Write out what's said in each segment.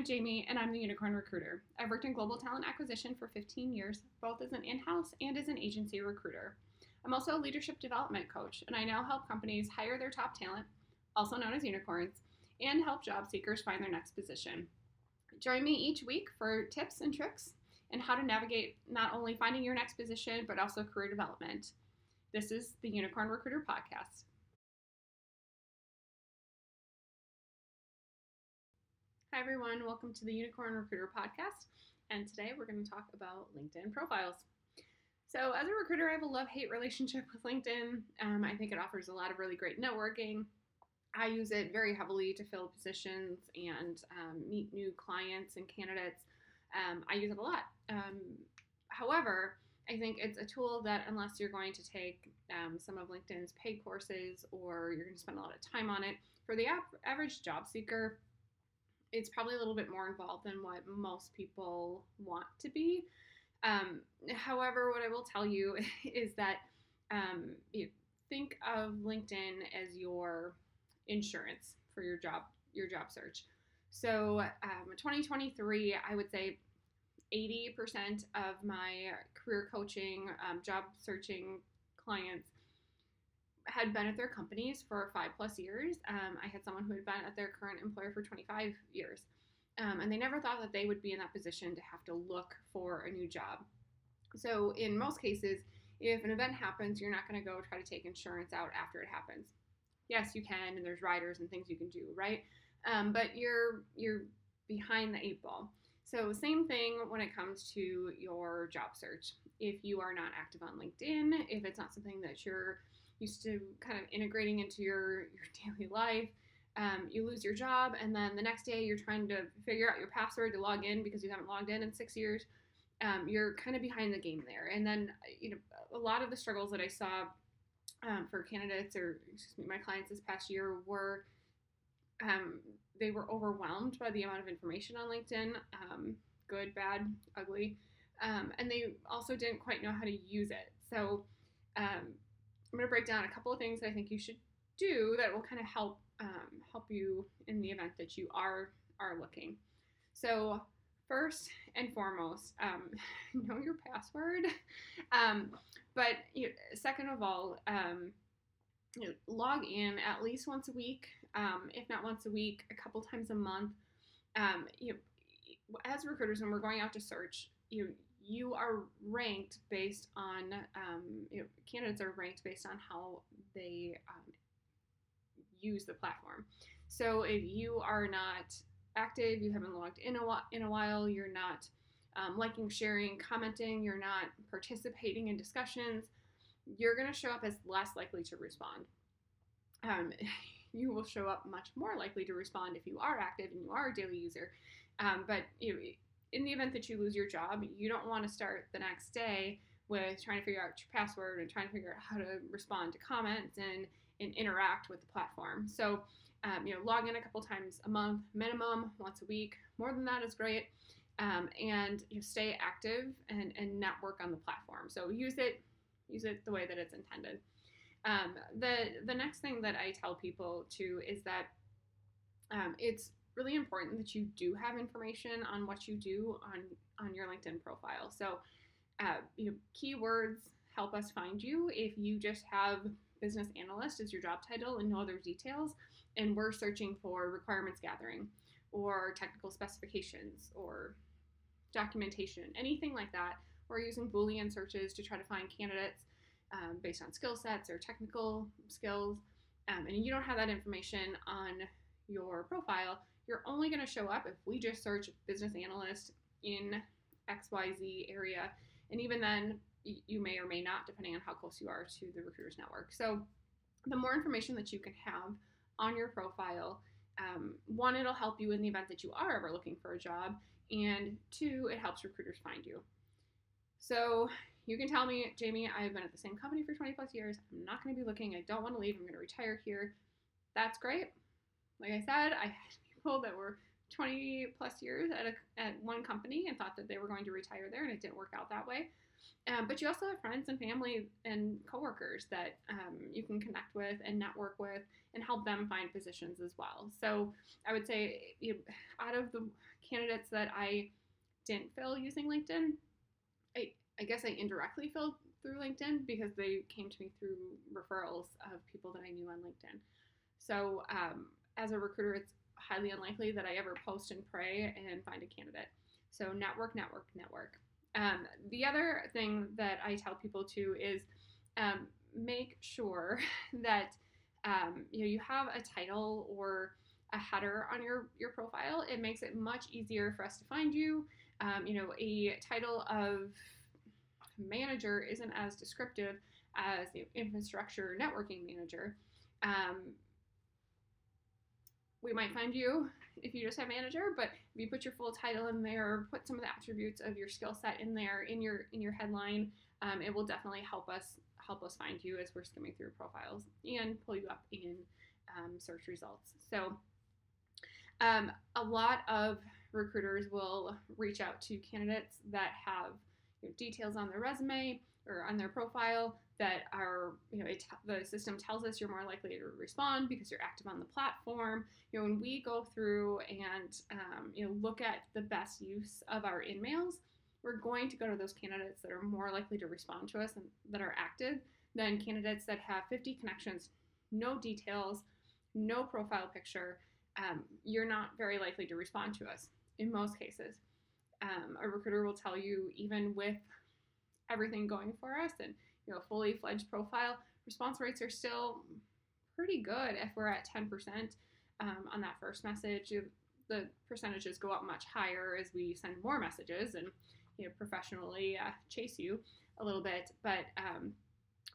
I'm Jamie, and I'm the Unicorn Recruiter. I've worked in global talent acquisition for 15 years, both as an in-house and as an agency recruiter. I'm also a leadership development coach, and I now help companies hire their top talent, also known as unicorns, and help job seekers find their next position. Join me each week for tips and tricks and how to navigate not only finding your next position, but also career development. This is the Unicorn Recruiter Podcast. Hi everyone, welcome to the Unicorn Recruiter Podcast, and today we're going to talk about LinkedIn profiles. So as a recruiter, I have a love-hate relationship with LinkedIn. I think it offers a lot of really great networking. I use it very heavily to fill positions and meet new clients and candidates. I use it a lot. However, I think it's a tool that unless you're going to take some of LinkedIn's paid courses or you're going to spend a lot of time on it, for the average job seeker, it's probably a little bit more involved than what most people want to be. However, what I will tell you is that you think of LinkedIn as your insurance for your job search. So 2023, I would say 80% of my career coaching, job searching clients had been at their companies for 5+ years. I had someone who had been at their current employer for 25 years, and they never thought that they would be in that position to have to look for a new job. So in most cases, if an event happens, you're not going to go try to take insurance out after it happens. Yes, you can, and there's riders and things you can do, right? But you're behind the eight ball. So same thing when it comes to your job search. If you are not active on LinkedIn, if it's not something that you're used to kind of integrating into your daily life, you lose your job, and then the next day you're trying to figure out your password to log in because you haven't logged in 6 years. You're kind of behind the game there. And then, you know, a lot of the struggles that I saw for candidates or my clients this past year were they were overwhelmed by the amount of information on LinkedIn, good, bad, ugly, and they also didn't quite know how to use it. So I'm going to break down a couple of things that I think you should do that will kind of help you in the event that you are looking. So first and foremost, know your password. But second of all, log in at least once a week, if not once a week, a couple times a month. As recruiters, when we're going out to search, you are ranked based on, candidates are ranked based on how they use the platform. So if you are not active, you haven't logged in a while, you're not liking, sharing, commenting, you're not participating in discussions, you're going to show up as less likely to respond. You will show up much more likely to respond if you are active and you are a daily user. In the event that you lose your job, you don't want to start the next day with trying to figure out your password and trying to figure out how to respond to comments and interact with the platform. So, log in a couple times a month, minimum, once a week. More than that is great. And you stay active and network on the platform. So use it the way that it's intended. The next thing that I tell people too is that it's really important that you do have information on what you do on your LinkedIn profile. So, keywords help us find you. If you just have business analyst as your job title and no other details, and we're searching for requirements gathering or technical specifications or documentation, anything like that, we're using Boolean searches to try to find candidates based on skill sets or technical skills, and you don't have that information on your profile, you're only going to show up if we just search business analyst in XYZ area. And even then, you may or may not, depending on how close you are to the recruiter's network. So the more information that you can have on your profile, one, it'll help you in the event that you are ever looking for a job. And two, it helps recruiters find you. So you can tell me, Jamie, I've been at the same company for 20+ years. I'm not going to be looking. I don't want to leave. I'm going to retire here. That's great. Like I said, I had people that were 20 plus years at one company and thought that they were going to retire there, and it didn't work out that way. But you also have friends and family and coworkers that you can connect with and network with and help them find positions as well. So I would say, you know, out of the candidates that I didn't fill using LinkedIn, I guess I indirectly filled through LinkedIn because they came to me through referrals of people that I knew on LinkedIn. So as a recruiter, it's highly unlikely that I ever post and pray and find a candidate. So network, network, network. The other thing that I tell people to is make sure that you have a title or a header on your profile. It makes it much easier for us to find you. A title of manager isn't as descriptive as the infrastructure networking manager. We might find you if you just have manager, but if you put your full title in there, put some of the attributes of your skill set in there, in your headline, it will definitely help us find you as we're skimming through profiles and pull you up in search results. So a lot of recruiters will reach out to candidates that have details on their resume or on their profile that are, the system tells us you're more likely to respond because you're active on the platform. When we go through and, look at the best use of our InMails, we're going to go to those candidates that are more likely to respond to us and that are active than candidates that have 50 connections, no details, no profile picture. You're not very likely to respond to us in most cases. A recruiter will tell you, even with everything going for us and a fully fledged profile, response rates are still pretty good. If we're at 10% on that first message, the percentages go up much higher as we send more messages and professionally chase you a little bit. But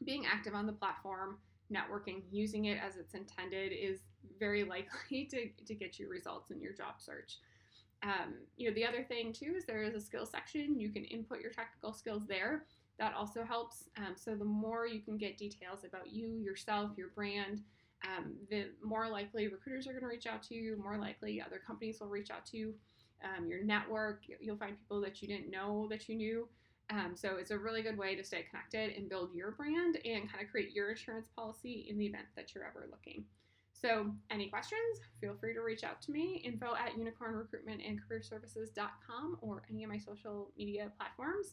being active on the platform, networking, using it as it's intended is very likely to get you results in your job search. The other thing too is there is a skills section. You can input your technical skills there. That also helps. So the more you can get details about you, yourself, your brand, the more likely recruiters are going to reach out to you, more likely other companies will reach out to you, your network. You'll find people that you didn't know that you knew. So it's a really good way to stay connected and build your brand and kind of create your insurance policy in the event that you're ever looking. So any questions, feel free to reach out to me, info@unicornrecruitmentandcareerservices.com or any of my social media platforms,